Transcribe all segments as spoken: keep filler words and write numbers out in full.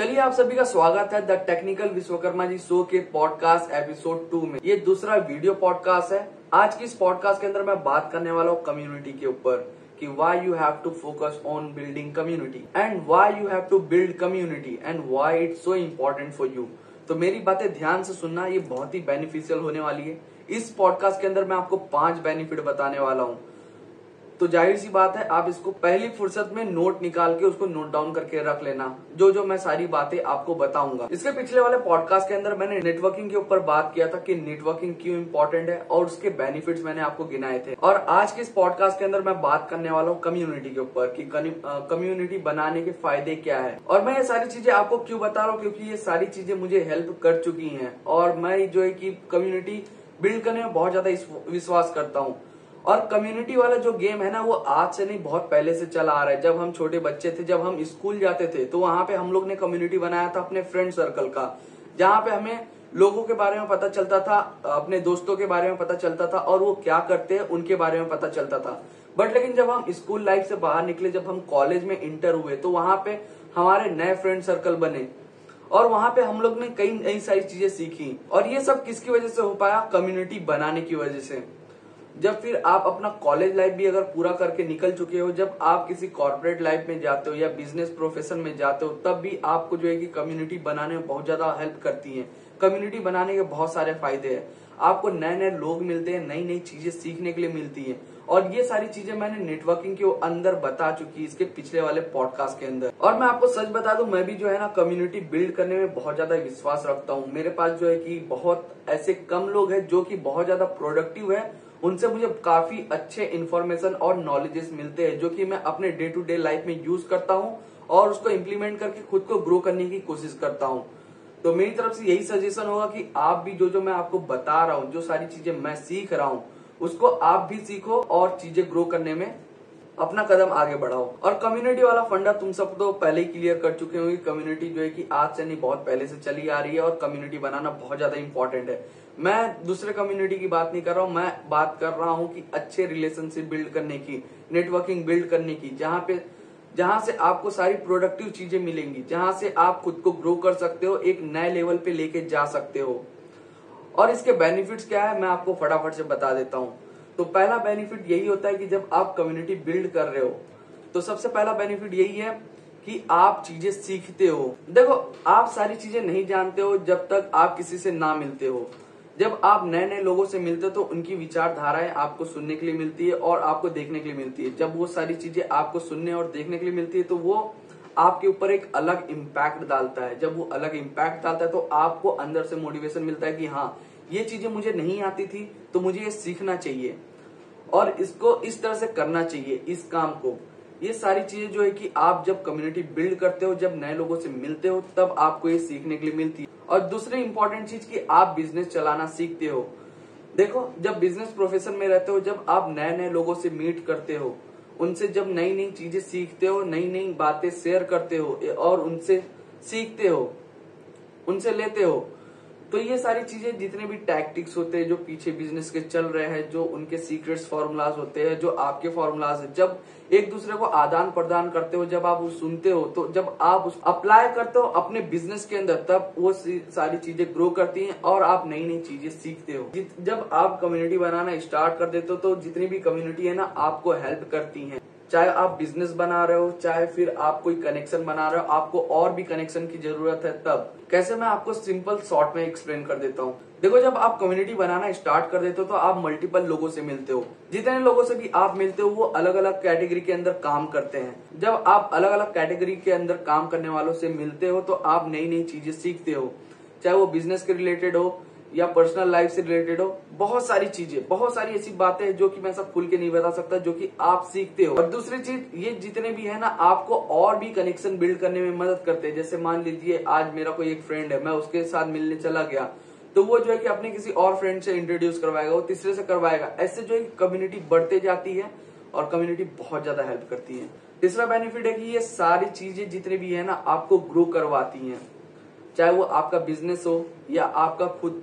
चलिए आप सभी का स्वागत है the technical Vishwakarma ji show के पॉडकास्ट एपिसोड टू में। ये दूसरा वीडियो पॉडकास्ट है। आज की इस पॉडकास्ट के अंदर मैं बात करने वाला हूँ कम्युनिटी के ऊपर कि why you have to focus on building community and why you have to build community and why it's so important for you. तो मेरी बातें ध्यान से सुनना, ये बहुत ही बेनिफिशियल होने वाली है। इस पॉडकास्ट के अंदर मैं आपको पांच बेनिफिट बताने वाला हूँ। तो जाहिर सी बात है आप इसको पहली फुर्सत में नोट निकाल के उसको नोट डाउन करके रख लेना, जो जो मैं सारी बातें आपको बताऊंगा। इसके पिछले वाले पॉडकास्ट के अंदर मैंने नेटवर्किंग के ऊपर बात किया था कि नेटवर्किंग क्यों इम्पोर्टेंट है और उसके बेनिफिट्स मैंने आपको गिनाए थे। और आज के इस पॉडकास्ट के अंदर मैं बात करने वाला हूँ कम्युनिटी के ऊपर कि कम्युनिटी बनाने के फायदे क्या है। और मैं ये सारी चीजें आपको क्यों बता रहा हूँ, क्योंकि ये सारी चीजें मुझे हेल्प कर चुकी है और मैं जो है की कम्युनिटी बिल्ड करने में बहुत ज्यादा विश्वास करता हूँ। और कम्युनिटी वाला जो गेम है ना, वो आज से नहीं बहुत पहले से चला आ रहा है। जब हम छोटे बच्चे थे, जब हम स्कूल जाते थे, तो वहां पे हम लोग ने कम्युनिटी बनाया था अपने फ्रेंड सर्कल का, जहां पे हमें लोगों के बारे में पता चलता था, अपने दोस्तों के बारे में पता चलता था और वो क्या करते हैं उनके बारे में पता चलता था। बट लेकिन जब हम स्कूल लाइफ से बाहर निकले, जब हम कॉलेज में इंटर हुए, तो वहां पे हमारे नए फ्रेंड सर्कल बने और वहां पे हम लोग ने कई नई सारी चीजें सीखी। और ये सब किसकी वजह से हो पाया? कम्युनिटी बनाने की वजह से। जब फिर आप अपना कॉलेज लाइफ भी अगर पूरा करके निकल चुके हो, जब आप किसी कॉर्पोरेट लाइफ में जाते हो या बिजनेस प्रोफेशन में जाते हो, तब भी आपको जो है कि कम्युनिटी बनाने में बहुत ज्यादा हेल्प करती है। कम्युनिटी बनाने के बहुत सारे फायदे हैं। आपको नए नए लोग मिलते हैं, नई नई चीजें सीखने के लिए मिलती है। और ये सारी चीजें मैंने नेटवर्किंग के अंदर बता चुकी इसके पिछले वाले पॉडकास्ट के अंदर। और मैं आपको सच बता दूं, मैं भी जो है ना कम्युनिटी बिल्ड करने में बहुत ज्यादा विश्वास रखता हूँ। मेरे पास जो है कि बहुत ऐसे कम लोग हैं जो कि बहुत ज्यादा प्रोडक्टिव है। उनसे मुझे काफी अच्छे इन्फॉर्मेशन और नॉलेजेस मिलते हैं, जो कि मैं अपने डे टू डे लाइफ में यूज करता हूँ और उसको इम्प्लीमेंट करके खुद को ग्रो करने की कोशिश करता हूँ। तो मेरी तरफ से यही सजेशन होगा कि आप भी जो जो मैं आपको बता रहा हूँ, जो सारी चीजें मैं सीख रहा हूँ, उसको आप भी सीखो और चीजें ग्रो करने में अपना कदम आगे बढ़ाओ। और कम्युनिटी वाला फंडा तुम सब तो पहले ही क्लियर कर चुके होंगे। कम्युनिटी जो है कि आज से नहीं बहुत पहले से चली आ रही है और कम्युनिटी बनाना बहुत ज्यादा इम्पोर्टेंट है। मैं दूसरे कम्युनिटी की बात नहीं कर रहा हूँ, मैं बात कर रहा हूँ कि अच्छे रिलेशनशिप बिल्ड करने की, नेटवर्किंग बिल्ड करने की, जहाँ पे जहाँ से आपको सारी प्रोडक्टिव चीजें मिलेंगी, जहाँ से आप खुद को ग्रो कर सकते हो, एक नए लेवल पे लेके जा सकते हो। और इसके बेनिफिट्स क्या है मैं आपको फटाफट से बता देता हूँ। तो पहला बेनिफिट यही होता है कि जब आप कम्युनिटी बिल्ड कर रहे हो, तो सबसे पहला बेनिफिट यही है कि आप चीजें सीखते हो। देखो, आप सारी चीजें नहीं जानते हो जब तक आप किसी से ना मिलते हो। जब आप नए नए लोगों से मिलते हो तो उनकी विचारधाराएं आपको सुनने के लिए मिलती है और आपको देखने के लिए मिलती है। जब वो सारी चीजें आपको सुनने और देखने के लिए मिलती है तो वो आपके ऊपर एक अलग इम्पैक्ट डालता है। जब वो अलग इम्पैक्ट डालता है तो आपको अंदर से मोटिवेशन मिलता है कि हाँ, ये चीजें मुझे नहीं आती थी तो मुझे ये सीखना चाहिए और इसको इस तरह से करना चाहिए इस काम को। ये सारी चीजें जो है कि आप जब कम्युनिटी बिल्ड करते हो, जब नए लोगों से मिलते हो, तब आपको ये सीखने के लिए मिलती है। और दूसरी इम्पोर्टेंट चीज कि आप बिजनेस चलाना सीखते हो। देखो, जब बिजनेस प्रोफेशन में रहते हो, जब आप नए नए लोगों से मीट करते हो, उनसे जब नई नई चीजें सीखते हो, नई नई बातें शेयर करते हो और उनसे सीखते हो, उनसे लेते हो, तो ये सारी चीजें, जितने भी टैक्टिक्स होते हैं जो पीछे बिजनेस के चल रहे हैं, जो उनके सीक्रेट्स फॉर्मूलाज होते हैं, जो आपके फॉर्मूलाज है, जब एक दूसरे को आदान प्रदान करते हो, जब आप सुनते हो, तो जब आप उस अप्लाई करते हो अपने बिजनेस के अंदर, तब वो सारी चीजें ग्रो करती हैं और आप नई नई चीजें सीखते हो। जब आप कम्युनिटी बनाना स्टार्ट कर देते हो तो जितनी भी कम्युनिटी है ना आपको हेल्प करती है, चाहे आप बिजनेस बना रहे हो, चाहे फिर आप कोई कनेक्शन बना रहे हो, आपको और भी कनेक्शन की जरूरत है। तब कैसे, मैं आपको सिंपल शॉर्ट में एक्सप्लेन कर देता हूँ। देखो, जब आप कम्युनिटी बनाना स्टार्ट कर देते हो तो आप मल्टीपल लोगों से मिलते हो। जितने लोगों से भी आप मिलते हो वो अलग अलग कैटेगरी के अंदर काम करते हैं। जब आप अलग अलग कैटेगरी के अंदर काम करने वालों से मिलते हो तो आप नई नई चीजें सीखते हो, चाहे वो बिजनेस के रिलेटेड हो या पर्सनल लाइफ से रिलेटेड हो। बहुत सारी चीजें, बहुत सारी ऐसी बातें हैं जो कि मैं सब खुल के नहीं बता सकता, जो कि आप सीखते हो। और दूसरी चीज, ये जितने भी है ना आपको और भी कनेक्शन बिल्ड करने में मदद करते हैं। जैसे मान लीजिए आज मेरा कोई एक फ्रेंड है, मैं उसके साथ मिलने चला गया, तो वो जो है कि अपने किसी और फ्रेंड से इंट्रोड्यूस करवाएगा, वो तीसरे से करवाएगा। ऐसे जो है कम्युनिटी बढ़ते जाती है और कम्युनिटी बहुत ज्यादा हेल्प करती है। तीसरा बेनिफिट है कि ये सारी चीजें जितने भी है ना आपको ग्रो करवाती है, चाहे वो आपका बिजनेस हो या आपका खुद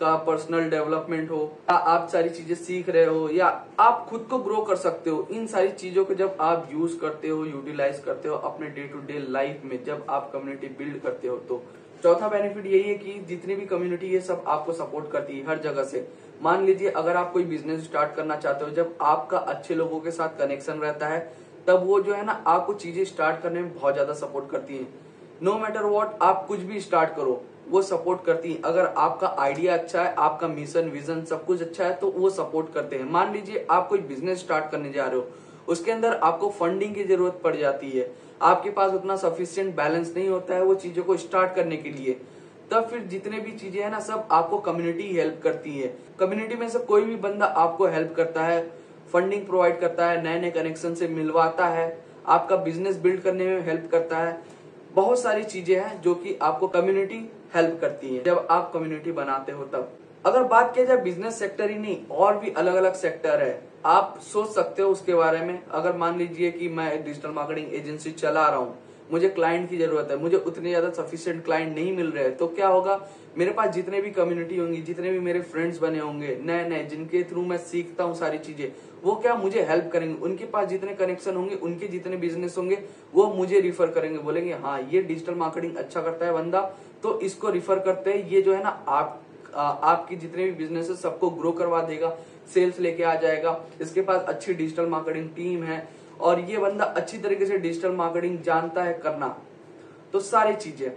का पर्सनल डेवलपमेंट हो, या आप सारी चीजें सीख रहे हो, या आप खुद को ग्रो कर सकते हो, इन सारी चीजों को जब आप यूज करते हो, यूटिलाइज करते हो अपने डे टू डे लाइफ में, जब आप कम्युनिटी बिल्ड करते हो। तो चौथा बेनिफिट यही है कि जितनी भी कम्युनिटी है सब आपको सपोर्ट करती है हर जगह से। मान लीजिए अगर आप कोई बिजनेस स्टार्ट करना चाहते हो, जब आपका अच्छे लोगों के साथ कनेक्शन रहता है तब वो जो है ना आपको चीजें स्टार्ट करने में बहुत ज्यादा सपोर्ट करती है। नो मैटर व्हाट आप कुछ भी स्टार्ट करो वो सपोर्ट करती है। अगर आपका आइडिया अच्छा है, आपका मिशन विजन सब कुछ अच्छा है, तो वो सपोर्ट करते हैं। मान लीजिए आप कोई बिजनेस स्टार्ट करने जा रहे हो, उसके अंदर आपको फंडिंग की जरूरत पड़ जाती है, आपके पास उतना सफिशिएंट बैलेंस नहीं होता है वो चीजों को स्टार्ट करने के लिए, तब फिर जितने भी चीजें है ना सब आपको कम्युनिटी हेल्प करती है। कम्युनिटी में से कोई भी बंदा आपको हेल्प करता है, फंडिंग प्रोवाइड करता है, नए नए कनेक्शन से मिलवाता है, आपका बिजनेस बिल्ड करने में हेल्प करता है। बहुत सारी चीजें हैं जो कि आपको कम्युनिटी हेल्प करती है जब आप कम्युनिटी बनाते हो। तब अगर बात किया जाए बिजनेस सेक्टर ही नहीं, और भी अलग अलग सेक्टर है, आप सोच सकते हो उसके बारे में। अगर मान लीजिए कि मैं एक डिजिटल मार्केटिंग एजेंसी चला रहा हूँ, मुझे क्लाइंट की जरूरत है, मुझे उतने ज्यादा सफिशिएंट क्लाइंट नहीं मिल रहे, तो क्या होगा, मेरे पास जितने भी कम्युनिटी होंगी, जितने भी मेरे फ्रेंड्स बने होंगे नए नए, जिनके थ्रू मैं सीखता हूँ सारी चीजें, वो क्या मुझे हेल्प करेंगे। उनके पास जितने कनेक्शन होंगे, उनके जितने बिजनेस होंगे, वो मुझे रिफर करेंगे, बोलेंगे हाँ ये डिजिटल मार्केटिंग अच्छा करता है बंदा, तो इसको रिफर करते हैं, ये जो है ना आप आ, आपकी जितने भी बिजनेस है सबको ग्रो करवा देगा, सेल्स लेके आ जाएगा, इसके पास अच्छी डिजिटल मार्केटिंग टीम है और ये बंदा अच्छी तरीके से डिजिटल मार्केटिंग जानता है करना। तो सारी चीजें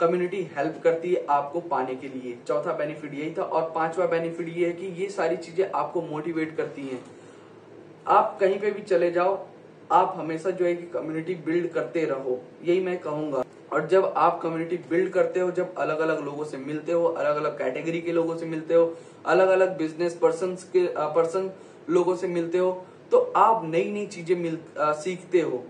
कम्युनिटी हेल्प करती है आपको पाने के लिए। चौथा बेनिफिट यही था। और पांचवा बेनिफिट ये है कि ये सारी चीजें आपको मोटिवेट करती हैं। आप कहीं पे भी चले जाओ, आप हमेशा जो है कि कम्युनिटी बिल्ड करते रहो, यही मैं कहूंगा। और जब आप कम्युनिटी बिल्ड करते हो, जब अलग अलग लोगों से मिलते हो, अलग अलग कैटेगरी के लोगों से मिलते हो, अलग अलग बिजनेस पर्सन के पर्सन लोगों से मिलते हो, तो आप नई नई चीजें मिल आ, सीखते हो।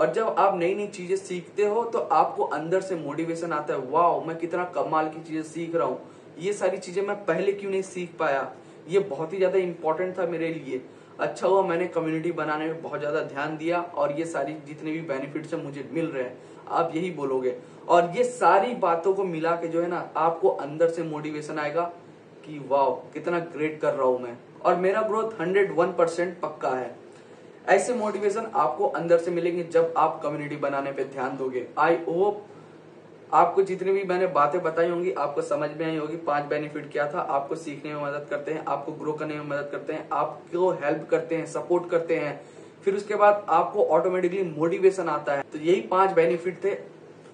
और जब आप नई नई चीजें सीखते हो तो आपको अंदर से मोटिवेशन आता है, वाह मैं कितना कमाल की चीजें सीख रहा हूँ, ये सारी चीजें मैं पहले क्यों नहीं सीख पाया, ये बहुत ही ज्यादा इम्पोर्टेंट था मेरे लिए। अच्छा हुआ मैंने कम्युनिटी बनाने में बहुत ज्यादा ध्यान दिया और ये सारी जितने भी बेनिफिट्स हैं मुझे मिल रहे हैं, आप यही बोलोगे। और ये सारी बातों को मिला के जो है ना आपको अंदर से मोटिवेशन आएगा कि वाह कितना ग्रेट कर रहा हूं मैं, और मेरा ग्रोथ हंड्रेड वन परसेंट पक्का है। ऐसे मोटिवेशन आपको अंदर से मिलेंगे जब आप कम्युनिटी बनाने पे ध्यान दोगे। आई होप आपको जितनी भी मैंने बातें बताई होंगी आपको समझ में आई होगी। पांच बेनिफिट क्या था, आपको सीखने में मदद करते हैं, आपको ग्रो करने में मदद करते हैं, आपको हेल्प करते हैं, सपोर्ट करते हैं, फिर उसके बाद आपको ऑटोमेटिकली मोटिवेशन आता है। तो यही पांच बेनिफिट थे।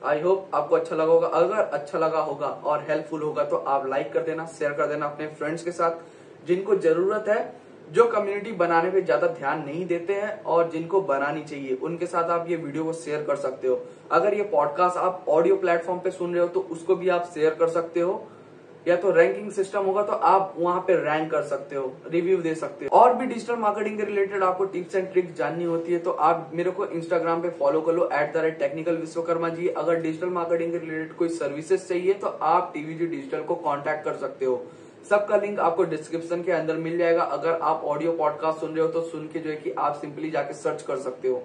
आई होप आपको अच्छा लगा होगा। अगर अच्छा लगा होगा और हेल्पफुल होगा तो आप लाइक कर देना, शेयर कर देना अपने फ्रेंड्स के साथ जिनको जरूरत है, जो कम्युनिटी बनाने पे ज्यादा ध्यान नहीं देते हैं और जिनको बनानी चाहिए, उनके साथ आप ये वीडियो को शेयर कर सकते हो। अगर ये पॉडकास्ट आप ऑडियो प्लेटफॉर्म पे सुन रहे हो तो उसको भी आप शेयर कर सकते हो, या तो रैंकिंग सिस्टम होगा तो आप वहां पे रैंक कर सकते हो, रिव्यू दे सकते हो। और भी डिजिटल मार्केटिंग के रिलेटेड आपको टिप्स एंड ट्रिक्स जाननी होती है तो आप मेरे को इंस्टाग्राम पे फॉलो कर लो, at the rate technical Vishwakarma ji. अगर डिजिटल मार्केटिंग के रिलेटेड कोई सर्विसेज चाहिए तो आप टीवीजी डिजिटल को कॉन्टेक्ट कर सकते हो। सबका लिंक आपको डिस्क्रिप्शन के अंदर मिल जाएगा। अगर आप ऑडियो पॉडकास्ट सुन रहे हो तो सुन के जो है कि आप सिंपली जाके सर्च कर सकते हो।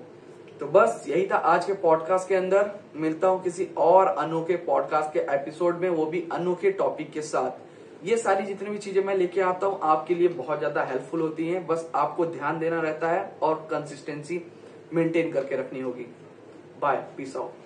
तो बस यही था आज के पॉडकास्ट के अंदर। मिलता हूं किसी और अनोखे पॉडकास्ट के एपिसोड में, वो भी अनोखे टॉपिक के साथ। ये सारी जितनी भी चीजें मैं लेके आता हूँ आपके लिए बहुत ज्यादा हेल्पफुल होती है, बस आपको ध्यान देना रहता है और कंसिस्टेंसी मेंटेन करके रखनी होगी। Bye, peace out.